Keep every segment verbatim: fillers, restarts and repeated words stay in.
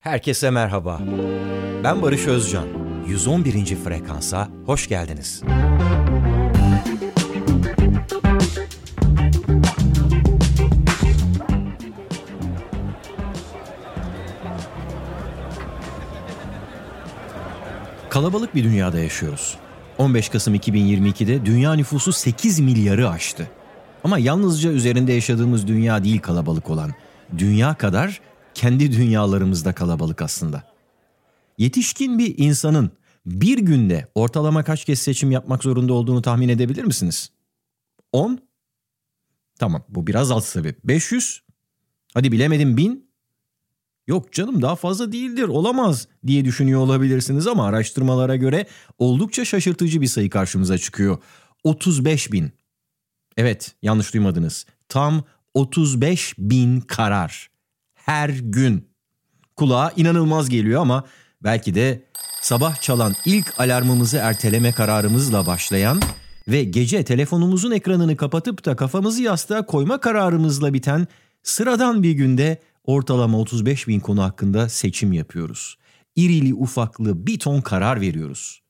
Herkese merhaba. Ben Barış Özcan. yüz on birinci frekansa hoş geldiniz. Kalabalık bir dünyada yaşıyoruz. on beş Kasım iki bin yirmi iki'de dünya nüfusu sekiz milyarı aştı. Ama yalnızca üzerinde yaşadığımız dünya değil kalabalık olan. Dünya kadar kendi dünyalarımızda kalabalık aslında. Yetişkin bir insanın bir günde ortalama kaç kez seçim yapmak zorunda olduğunu tahmin edebilir misiniz? on? Tamam, bu biraz alt tabii. beş yüz? Hadi bilemedim bin? Yok canım, daha fazla değildir, olamaz diye düşünüyor olabilirsiniz ama araştırmalara göre oldukça şaşırtıcı bir sayı karşımıza çıkıyor. otuz beş bin. Evet, yanlış duymadınız. Tam otuz beş bin karar. Her gün. Kulağa inanılmaz geliyor ama belki de sabah çalan ilk alarmımızı erteleme kararımızla başlayan ve gece telefonumuzun ekranını kapatıp da kafamızı yastığa koyma kararımızla biten sıradan bir günde ortalama otuz beş bin konu hakkında seçim yapıyoruz. İrili ufaklı bir ton karar veriyoruz.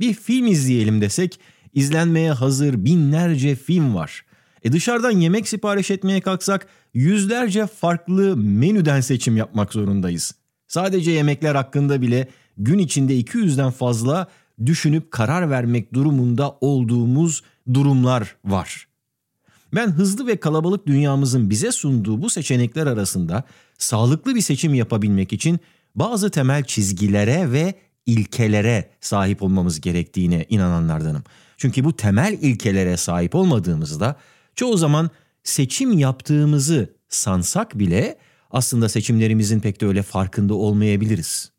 Bir film izleyelim desek izlenmeye hazır binlerce film var. E dışarıdan yemek sipariş etmeye kalksak yüzlerce farklı menüden seçim yapmak zorundayız. Sadece yemekler hakkında bile gün içinde iki yüzden fazla düşünüp karar vermek durumunda olduğumuz durumlar var. Ben hızlı ve kalabalık dünyamızın bize sunduğu bu seçenekler arasında sağlıklı bir seçim yapabilmek için bazı temel çizgilere ve ilkelere sahip olmamız gerektiğine inananlardanım. Çünkü bu temel ilkelere sahip olmadığımızda çoğu zaman seçim yaptığımızı sansak bile aslında seçimlerimizin pek de öyle farkında olmayabiliriz.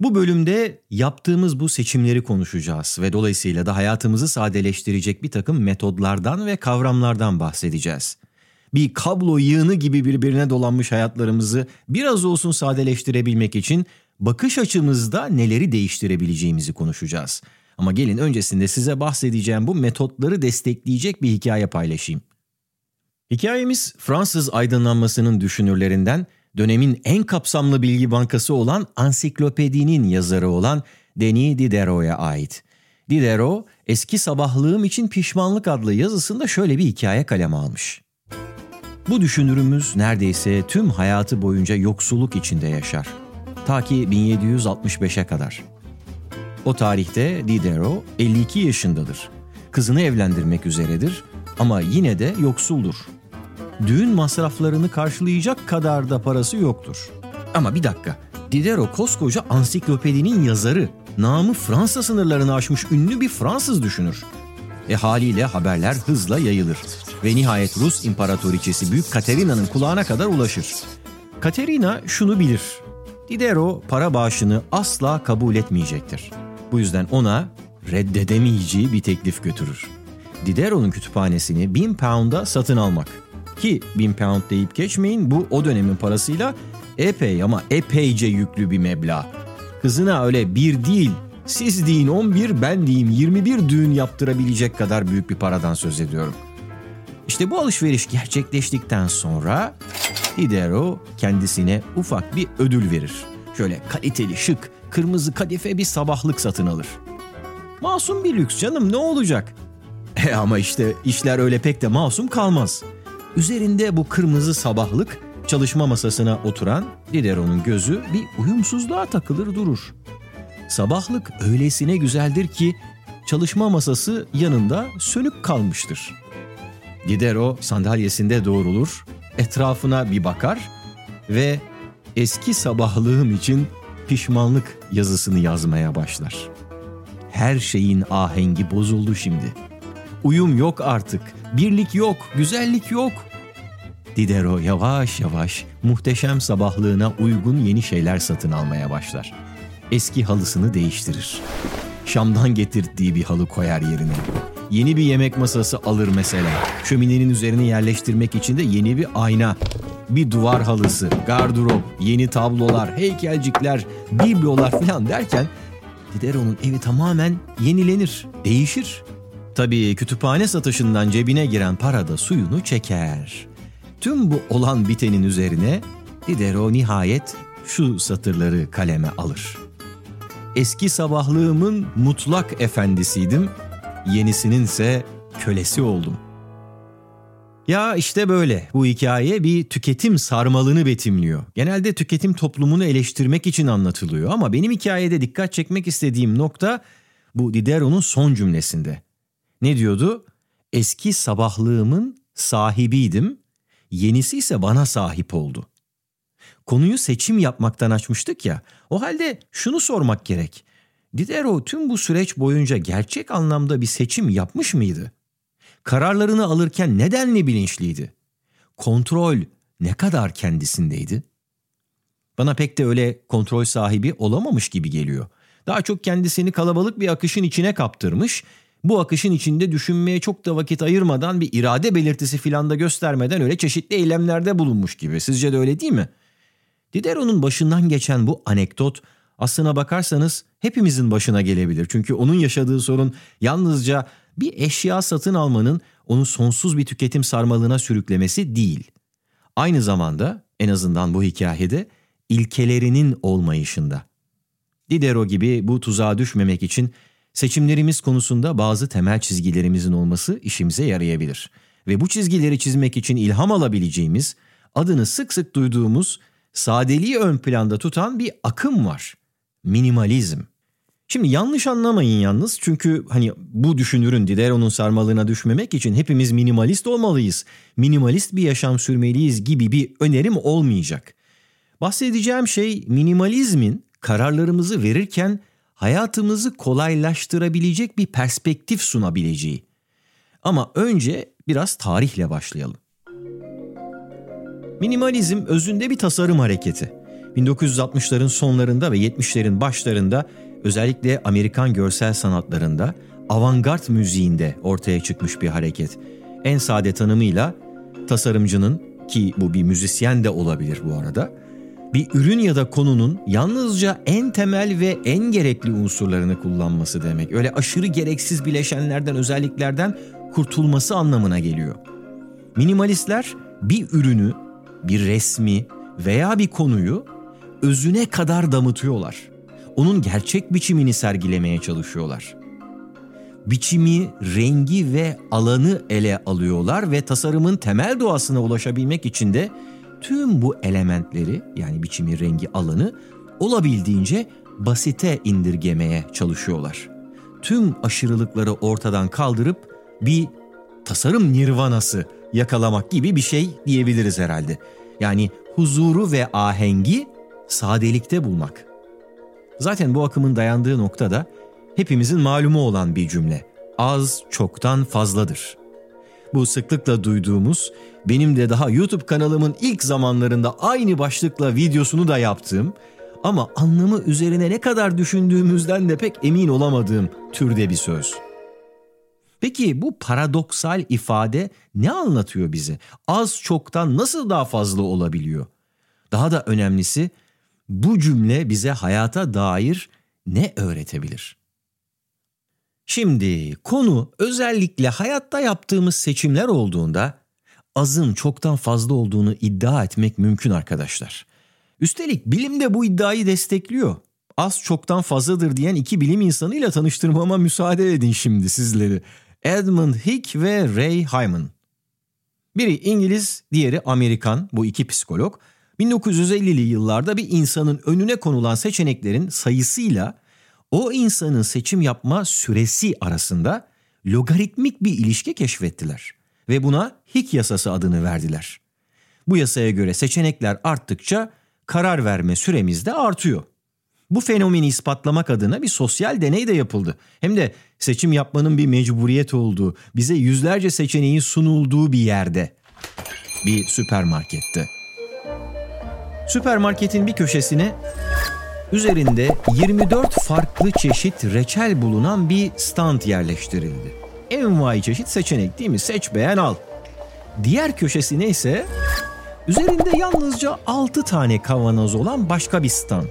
Bu bölümde yaptığımız bu seçimleri konuşacağız ve dolayısıyla da hayatımızı sadeleştirecek bir takım metodlardan ve kavramlardan bahsedeceğiz. Bir kablo yığını gibi birbirine dolanmış hayatlarımızı biraz olsun sadeleştirebilmek için bakış açımızda neleri değiştirebileceğimizi konuşacağız. Ama gelin öncesinde size bahsedeceğim bu metotları destekleyecek bir hikaye paylaşayım. Hikayemiz Fransız aydınlanmasının düşünürlerinden, dönemin en kapsamlı bilgi bankası olan Ansiklopedi'nin yazarı olan Denis Diderot'a ait. Diderot, Eski Sabahlığım için Pişmanlık adlı yazısında şöyle bir hikaye kaleme almış. Bu düşünürümüz neredeyse tüm hayatı boyunca yoksulluk içinde yaşar. Ta ki bin yedi yüz altmış beş'e kadar. O tarihte Diderot elli iki yaşındadır. Kızını evlendirmek üzeredir ama yine de yoksuldur. Düğün masraflarını karşılayacak kadar da parası yoktur. Ama bir dakika, Diderot koskoca Ansiklopedi'nin yazarı, namı Fransa sınırlarını aşmış ünlü bir Fransız düşünür. E haliyle haberler hızla yayılır ve nihayet Rus İmparatoriçesi Büyük Katerina'nın kulağına kadar ulaşır. Katerina şunu bilir, Diderot para bağışını asla kabul etmeyecektir. Bu yüzden ona reddedemeyeceği bir teklif götürür. Diderot'un kütüphanesini bin pound'a satın almak. Ki bin pound deyip geçmeyin, bu o dönemin parasıyla epey ama epeyce yüklü bir meblağ. Kızına öyle bir değil, siz deyin on bir, ben deyin yirmi bir düğün yaptırabilecek kadar büyük bir paradan söz ediyorum. İşte bu alışveriş gerçekleştikten sonra Diderot kendisine ufak bir ödül verir. Şöyle kaliteli, şık, kırmızı kadife bir sabahlık satın alır. Masum bir lüks canım, ne olacak? E ama işte işler öyle pek de masum kalmaz. Üzerinde bu kırmızı sabahlık çalışma masasına oturan Diderot'un gözü bir uyumsuzluğa takılır durur. Sabahlık öylesine güzeldir ki çalışma masası yanında sönük kalmıştır. Diderot sandalyesinde doğrulur, etrafına bir bakar ve Eski Sabahlığım için Pişmanlık yazısını yazmaya başlar. Her şeyin ahengi bozuldu şimdi. Uyum yok artık, birlik yok, güzellik yok. Diderot yavaş yavaş muhteşem sabahlığına uygun yeni şeyler satın almaya başlar. Eski halısını değiştirir. Şam'dan getirdiği bir halı koyar yerine. Yeni bir yemek masası alır mesela. Şöminenin üzerine yerleştirmek için de yeni bir ayna, bir duvar halısı, gardırop, yeni tablolar, heykelcikler, biblolar falan derken Diderot'un evi tamamen yenilenir, değişir. Tabii kütüphane satışından cebine giren para da suyunu çeker. Tüm bu olan bitenin üzerine Diderot nihayet şu satırları kaleme alır. Eski sabahlığımın mutlak efendisiydim, yenisininse kölesi oldum. Ya işte böyle, bu hikaye bir tüketim sarmalını betimliyor. Genelde tüketim toplumunu eleştirmek için anlatılıyor ama benim hikayede dikkat çekmek istediğim nokta bu Diderot'un son cümlesinde. Ne diyordu? Eski sabahlığımın sahibiydim, yenisi ise bana sahip oldu. Konuyu seçim yapmaktan açmıştık ya, o halde şunu sormak gerek. Diderot tüm bu süreç boyunca gerçek anlamda bir seçim yapmış mıydı? Kararlarını alırken nedenle bilinçliydi? Kontrol ne kadar kendisindeydi? Bana pek de öyle kontrol sahibi olamamış gibi geliyor. Daha çok kendisini kalabalık bir akışın içine kaptırmış, bu akışın içinde düşünmeye çok da vakit ayırmadan bir irade belirtisi filan da göstermeden öyle çeşitli eylemlerde bulunmuş gibi. Sizce de öyle değil mi? Diderot'un başından geçen bu anekdot aslına bakarsanız hepimizin başına gelebilir. Çünkü onun yaşadığı sorun yalnızca bir eşya satın almanın onu sonsuz bir tüketim sarmalına sürüklemesi değil. Aynı zamanda en azından bu hikayede ilkelerinin olmayışında. Diderot gibi bu tuzağa düşmemek için seçimlerimiz konusunda bazı temel çizgilerimizin olması işimize yarayabilir. Ve bu çizgileri çizmek için ilham alabileceğimiz, adını sık sık duyduğumuz, sadeliği ön planda tutan bir akım var. Minimalizm. Şimdi yanlış anlamayın yalnız, çünkü hani bu düşünürün Diderot'un sarmalına düşmemek için hepimiz minimalist olmalıyız, minimalist bir yaşam sürmeliyiz gibi bir önerim olmayacak. Bahsedeceğim şey minimalizmin kararlarımızı verirken hayatımızı kolaylaştırabilecek bir perspektif sunabileceği. Ama önce biraz tarihle başlayalım. Minimalizm özünde bir tasarım hareketi. bin dokuz yüz altmışların sonlarında ve yetmişlerin başlarında özellikle Amerikan görsel sanatlarında, avantgard müziğinde ortaya çıkmış bir hareket. En sade tanımıyla tasarımcının, ki bu bir müzisyen de olabilir bu arada, bir ürün ya da konunun yalnızca en temel ve en gerekli unsurlarını kullanması demek. Öyle aşırı gereksiz bileşenlerden, özelliklerden kurtulması anlamına geliyor. Minimalistler bir ürünü, bir resmi veya bir konuyu özüne kadar damıtıyorlar. Onun gerçek biçimini sergilemeye çalışıyorlar. Biçimi, rengi ve alanı ele alıyorlar ve tasarımın temel doğasına ulaşabilmek için de tüm bu elementleri, yani biçimi, rengi, alanı olabildiğince basite indirgemeye çalışıyorlar. Tüm aşırılıkları ortadan kaldırıp bir tasarım nirvanası yakalamak gibi bir şey diyebiliriz herhalde. Yani huzuru ve ahengi sadelikte bulmak. Zaten bu akımın dayandığı nokta da hepimizin malumu olan bir cümle. Az çoktan fazladır. Bu sıklıkla duyduğumuz, benim de daha YouTube kanalımın ilk zamanlarında aynı başlıkla videosunu da yaptığım ama anlamı üzerine ne kadar düşündüğümüzden de pek emin olamadığım türde bir söz. Peki bu paradoksal ifade ne anlatıyor bize? Az çoktan nasıl daha fazla olabiliyor? Daha da önemlisi, bu cümle bize hayata dair ne öğretebilir? Şimdi konu özellikle hayatta yaptığımız seçimler olduğunda azın çoktan fazla olduğunu iddia etmek mümkün arkadaşlar. Üstelik bilim de bu iddiayı destekliyor. Az çoktan fazladır diyen iki bilim insanıyla tanıştırmama müsaade edin şimdi sizleri. Edmond Hick ve Ray Hyman. Biri İngiliz, diğeri Amerikan, bu iki psikolog. bin dokuz yüz ellili yıllarda bir insanın önüne konulan seçeneklerin sayısıyla o insanın seçim yapma süresi arasında logaritmik bir ilişki keşfettiler ve buna Hick yasası adını verdiler. Bu yasaya göre seçenekler arttıkça karar verme süremiz de artıyor. Bu fenomeni ispatlamak adına bir sosyal deney de yapıldı. Hem de seçim yapmanın bir mecburiyet olduğu, bize yüzlerce seçeneğin sunulduğu bir yerde, bir süpermarkette. Süpermarketin bir köşesine üzerinde yirmi dört farklı çeşit reçel bulunan bir stand yerleştirildi. Envai çeşit seçenek değil mi? Seç, beğen, al. Diğer köşesine ise üzerinde yalnızca altı tane kavanoz olan başka bir stand.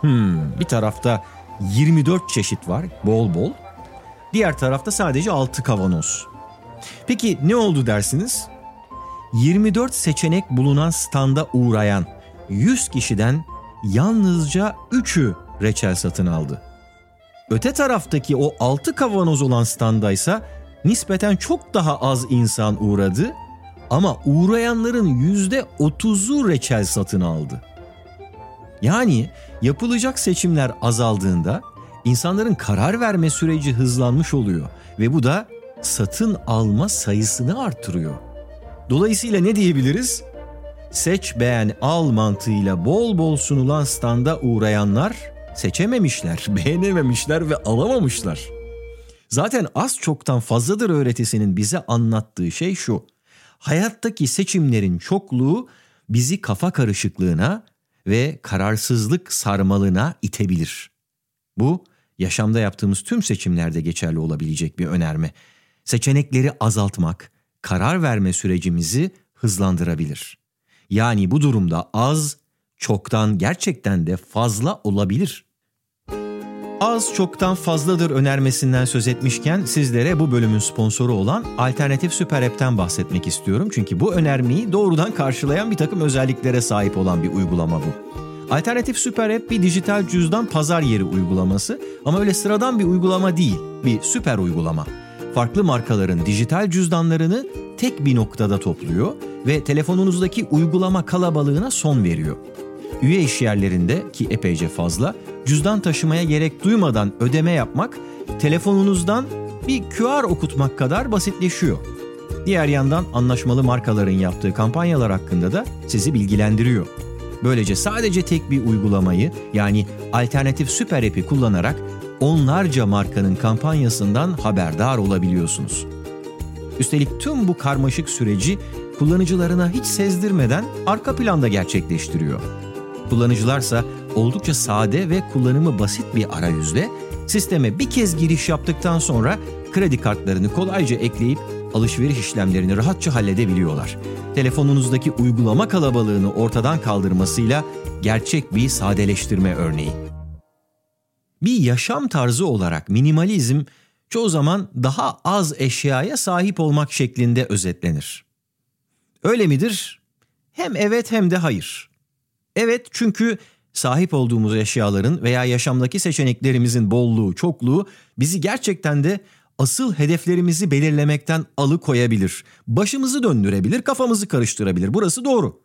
Hmm, bir tarafta yirmi dört çeşit var, bol bol. Diğer tarafta sadece altı kavanoz. Peki ne oldu dersiniz? yirmi dört seçenek bulunan standa uğrayan yüz kişiden yalnızca üçü reçel satın aldı. Öte taraftaki o altı kavanoz olan standaysa nispeten çok daha az insan uğradı ama uğrayanların yüzde otuzu reçel satın aldı. Yani yapılacak seçimler azaldığında insanların karar verme süreci hızlanmış oluyor ve bu da satın alma sayısını artırıyor. Dolayısıyla ne diyebiliriz? Seç, beğen, al mantığıyla bol bol sunulan standa uğrayanlar seçememişler, beğenememişler ve alamamışlar. Zaten az çoktan fazladır öğretisinin bize anlattığı şey şu: hayattaki seçimlerin çokluğu bizi kafa karışıklığına ve kararsızlık sarmalına itebilir. Bu, yaşamda yaptığımız tüm seçimlerde geçerli olabilecek bir önerme. Seçenekleri azaltmak, karar verme sürecimizi hızlandırabilir. Yani bu durumda az, çoktan gerçekten de fazla olabilir. Az çoktan fazladır önermesinden söz etmişken sizlere bu bölümün sponsoru olan Alternatif Süper App'ten bahsetmek istiyorum. Çünkü bu önermeyi doğrudan karşılayan bir takım özelliklere sahip olan bir uygulama bu. Alternatif Süper App bir dijital cüzdan pazar yeri uygulaması ama öyle sıradan bir uygulama değil, bir süper uygulama. Farklı markaların dijital cüzdanlarını tek bir noktada topluyor ve telefonunuzdaki uygulama kalabalığına son veriyor. Üye işyerlerinde, ki epeyce fazla, cüzdan taşımaya gerek duymadan ödeme yapmak, telefonunuzdan bir Q R okutmak kadar basitleşiyor. Diğer yandan anlaşmalı markaların yaptığı kampanyalar hakkında da sizi bilgilendiriyor. Böylece sadece tek bir uygulamayı, yani Alternatif Süper App'i kullanarak onlarca markanın kampanyasından haberdar olabiliyorsunuz. Üstelik tüm bu karmaşık süreci kullanıcılarına hiç sezdirmeden arka planda gerçekleştiriyor. Kullanıcılarsa oldukça sade ve kullanımı basit bir arayüzle sisteme bir kez giriş yaptıktan sonra kredi kartlarını kolayca ekleyip alışveriş işlemlerini rahatça halledebiliyorlar. Telefonunuzdaki uygulama kalabalığını ortadan kaldırmasıyla gerçek bir sadeleştirme örneği. Bir yaşam tarzı olarak minimalizm çoğu zaman daha az eşyaya sahip olmak şeklinde özetlenir. Öyle midir? Hem evet hem de hayır. Evet, çünkü sahip olduğumuz eşyaların veya yaşamdaki seçeneklerimizin bolluğu, çokluğu bizi gerçekten de asıl hedeflerimizi belirlemekten alıkoyabilir, başımızı döndürebilir, kafamızı karıştırabilir. Burası doğru.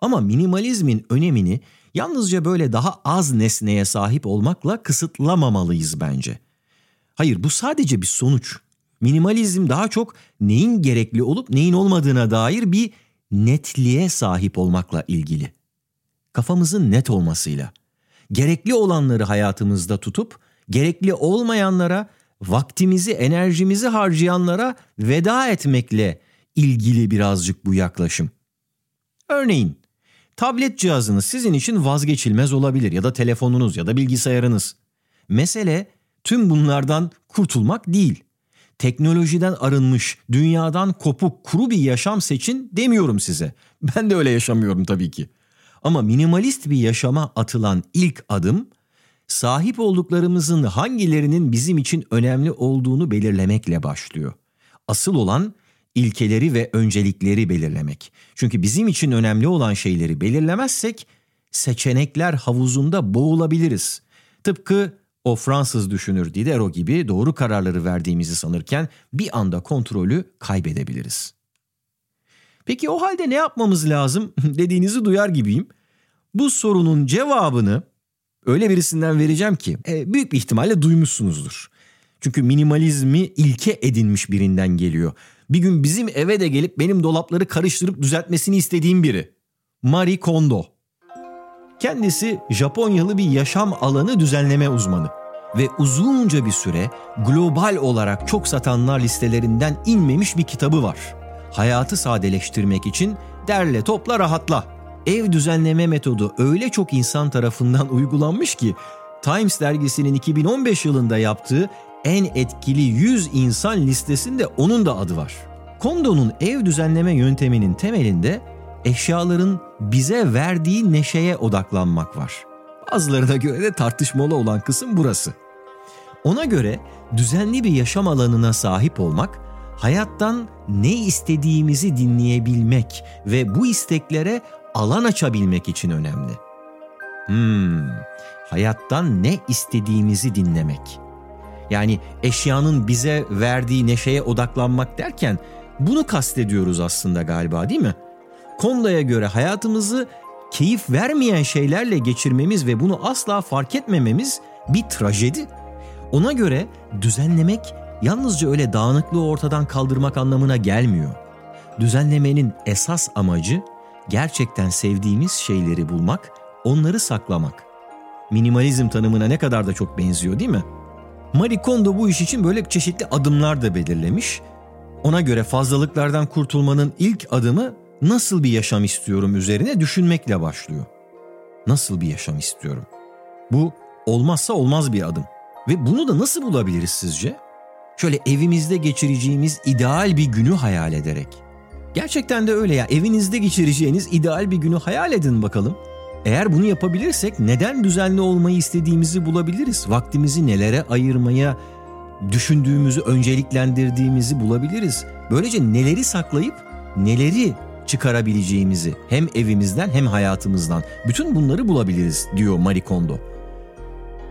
Ama minimalizmin önemini yalnızca böyle daha az nesneye sahip olmakla kısıtlamamalıyız bence. Hayır, bu sadece bir sonuç. Minimalizm daha çok neyin gerekli olup neyin olmadığına dair bir netliğe sahip olmakla ilgili. Kafamızın net olmasıyla. Gerekli olanları hayatımızda tutup, gerekli olmayanlara, vaktimizi, enerjimizi harcayanlara veda etmekle ilgili birazcık bu yaklaşım. Örneğin, tablet cihazınız sizin için vazgeçilmez olabilir ya da telefonunuz ya da bilgisayarınız. Mesele tüm bunlardan kurtulmak değil. Teknolojiden arınmış, dünyadan kopuk, kuru bir yaşam seçin demiyorum size. Ben de öyle yaşamıyorum tabii ki. Ama minimalist bir yaşama atılan ilk adım, sahip olduklarımızın hangilerinin bizim için önemli olduğunu belirlemekle başlıyor. Asıl olan ilkeleri ve öncelikleri belirlemek. Çünkü bizim için önemli olan şeyleri belirlemezsek seçenekler havuzunda boğulabiliriz. Tıpkı o Fransız düşünür Diderot gibi doğru kararları verdiğimizi sanırken bir anda kontrolü kaybedebiliriz. Peki o halde ne yapmamız lazım dediğinizi duyar gibiyim. Bu sorunun cevabını öyle birisinden vereceğim ki büyük bir ihtimalle duymuşsunuzdur. Çünkü minimalizmi ilke edinmiş birinden geliyor. Bir gün bizim eve de gelip benim dolapları karıştırıp düzeltmesini istediğim biri. Marie Kondo. Kendisi Japonyalı bir yaşam alanı düzenleme uzmanı. Ve uzunca bir süre global olarak çok satanlar listelerinden inmemiş bir kitabı var. Hayatı sadeleştirmek için derle topla rahatla. Ev düzenleme metodu öyle çok insan tarafından uygulanmış ki Times dergisinin iki bin on beş yılında yaptığı en etkili yüz insan listesinde onun da adı var. Kondo'nun ev düzenleme yönteminin temelinde eşyaların bize verdiği neşeye odaklanmak var. Bazılarına göre de tartışmalı olan kısım burası. Ona göre düzenli bir yaşam alanına sahip olmak, hayattan ne istediğimizi dinleyebilmek ve bu isteklere alan açabilmek için önemli. Hmm, hayattan ne istediğimizi dinlemek. Yani eşyanın bize verdiği neşeye odaklanmak derken bunu kastediyoruz aslında galiba, değil mi? Kondo'ya göre hayatımızı keyif vermeyen şeylerle geçirmemiz ve bunu asla fark etmememiz bir trajedi. Ona göre düzenlemek yalnızca öyle dağınıklığı ortadan kaldırmak anlamına gelmiyor. Düzenlemenin esas amacı gerçekten sevdiğimiz şeyleri bulmak, onları saklamak. Minimalizm tanımına ne kadar da çok benziyor, değil mi? Marie Kondo bu iş için böyle çeşitli adımlar da belirlemiş. Ona göre fazlalıklardan kurtulmanın ilk adımı nasıl bir yaşam istiyorum üzerine düşünmekle başlıyor. Nasıl bir yaşam istiyorum? Bu olmazsa olmaz bir adım. Ve bunu da nasıl bulabiliriz sizce? Şöyle evimizde geçireceğimiz ideal bir günü hayal ederek. Gerçekten de öyle ya, evinizde geçireceğiniz ideal bir günü hayal edin bakalım. Eğer bunu yapabilirsek neden düzenli olmayı istediğimizi bulabiliriz. Vaktimizi nelere ayırmaya düşündüğümüzü, önceliklendirdiğimizi bulabiliriz. Böylece neleri saklayıp neleri çıkarabileceğimizi hem evimizden hem hayatımızdan, bütün bunları bulabiliriz diyor Marie Kondo.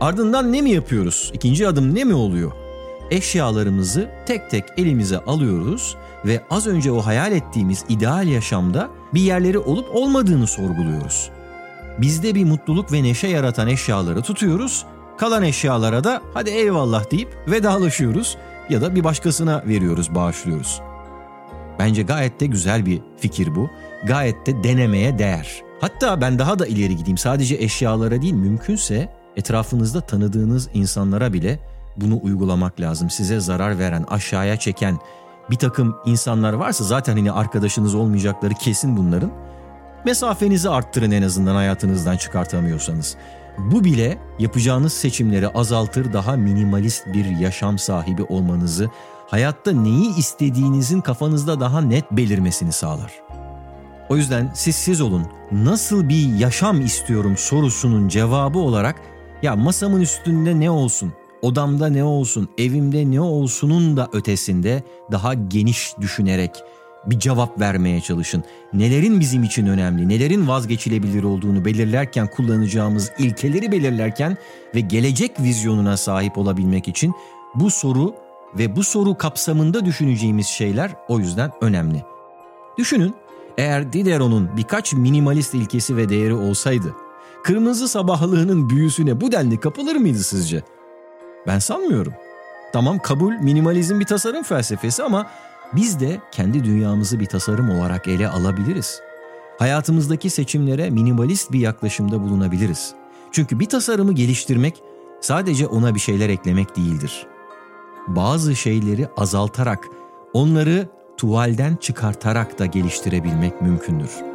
Ardından ne mi yapıyoruz? İkinci adım ne mi oluyor? Eşyalarımızı tek tek elimize alıyoruz ve az önce o hayal ettiğimiz ideal yaşamda bir yerleri olup olmadığını sorguluyoruz. Bizde bir mutluluk ve neşe yaratan eşyaları tutuyoruz, kalan eşyalara da hadi eyvallah deyip vedalaşıyoruz ya da bir başkasına veriyoruz, bağışlıyoruz. Bence gayet de güzel bir fikir bu. Gayet de denemeye değer. Hatta ben daha da ileri gideyim. Sadece eşyalara değil, mümkünse etrafınızda tanıdığınız insanlara bile bunu uygulamak lazım. Size zarar veren, aşağıya çeken bir takım insanlar varsa zaten yine arkadaşınız olmayacakları kesin bunların. Mesafenizi arttırın en azından, hayatınızdan çıkartamıyorsanız. Bu bile yapacağınız seçimleri azaltır, daha minimalist bir yaşam sahibi olmanızı, hayatta neyi istediğinizin kafanızda daha net belirmesini sağlar. O yüzden siz siz olun. Nasıl bir yaşam istiyorum sorusunun cevabı olarak ya masamın üstünde ne olsun, odamda ne olsun, evimde ne olsunun da ötesinde daha geniş düşünerek bir cevap vermeye çalışın. Nelerin bizim için önemli, nelerin vazgeçilebilir olduğunu belirlerken, kullanacağımız ilkeleri belirlerken ve gelecek vizyonuna sahip olabilmek için bu soru ve bu soru kapsamında düşüneceğimiz şeyler o yüzden önemli. Düşünün, eğer Diderot'un birkaç minimalist ilkesi ve değeri olsaydı, kırmızı sabahlığının büyüsüne bu denli kapılır mıydı sizce? Ben sanmıyorum. Tamam, kabul, minimalizm bir tasarım felsefesi ama biz de kendi dünyamızı bir tasarım olarak ele alabiliriz. Hayatımızdaki seçimlere minimalist bir yaklaşımda bulunabiliriz. Çünkü bir tasarımı geliştirmek sadece ona bir şeyler eklemek değildir. Bazı şeyleri azaltarak, onları tuvalden çıkartarak da geliştirebilmek mümkündür.